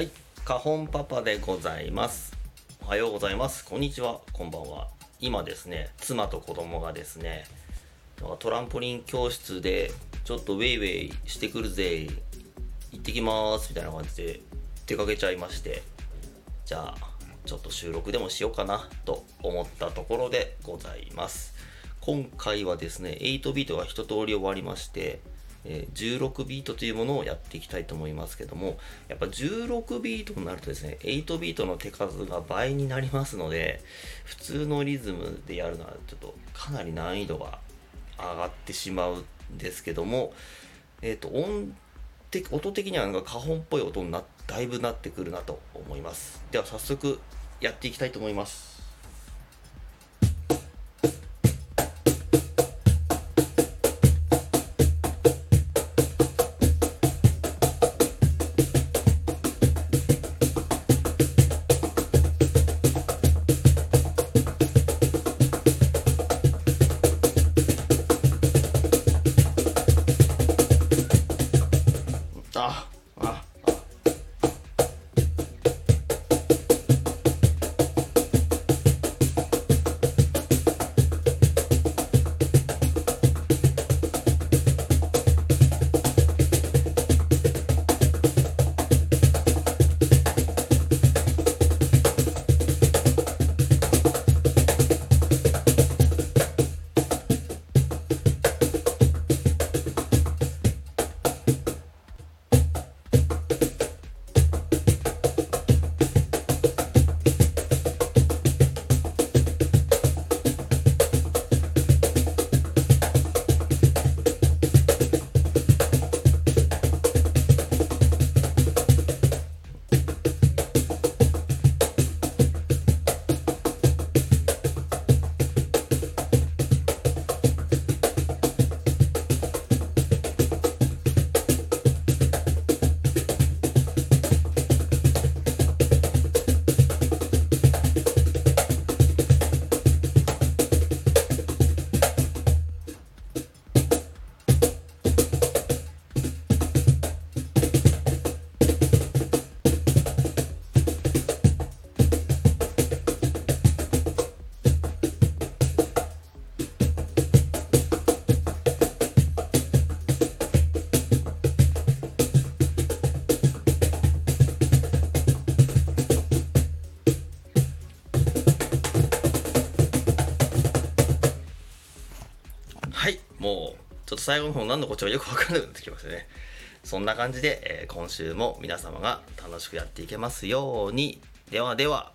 はい、カホンパパでございます。おはようございます、こんにちは、こんばんは。今ですね、妻と子供がですね、トランポリン教室でちょっとウェイウェイしてくるぜ、行ってきますみたいな感じで出かけちゃいまして、じゃあちょっと収録でもしようかなと思ったところでございます。今回はですね、8ビートが一通り終わりまして、16ビートというものをやっていきたいと思いますけども、やっぱ16ビートになるとですね、8ビートの手数が倍になりますので、普通のリズムでやるのはちょっとかなり難易度が上がってしまうんですけども、音的にはなんか花本っぽい音にだいぶなってくるなと思います。では早速やっていきたいと思います。もうちょっと最後の方何のこっちゃよく分からなくなってきましたね。そんな感じで、今週も皆様が楽しくやっていけますように。ではでは。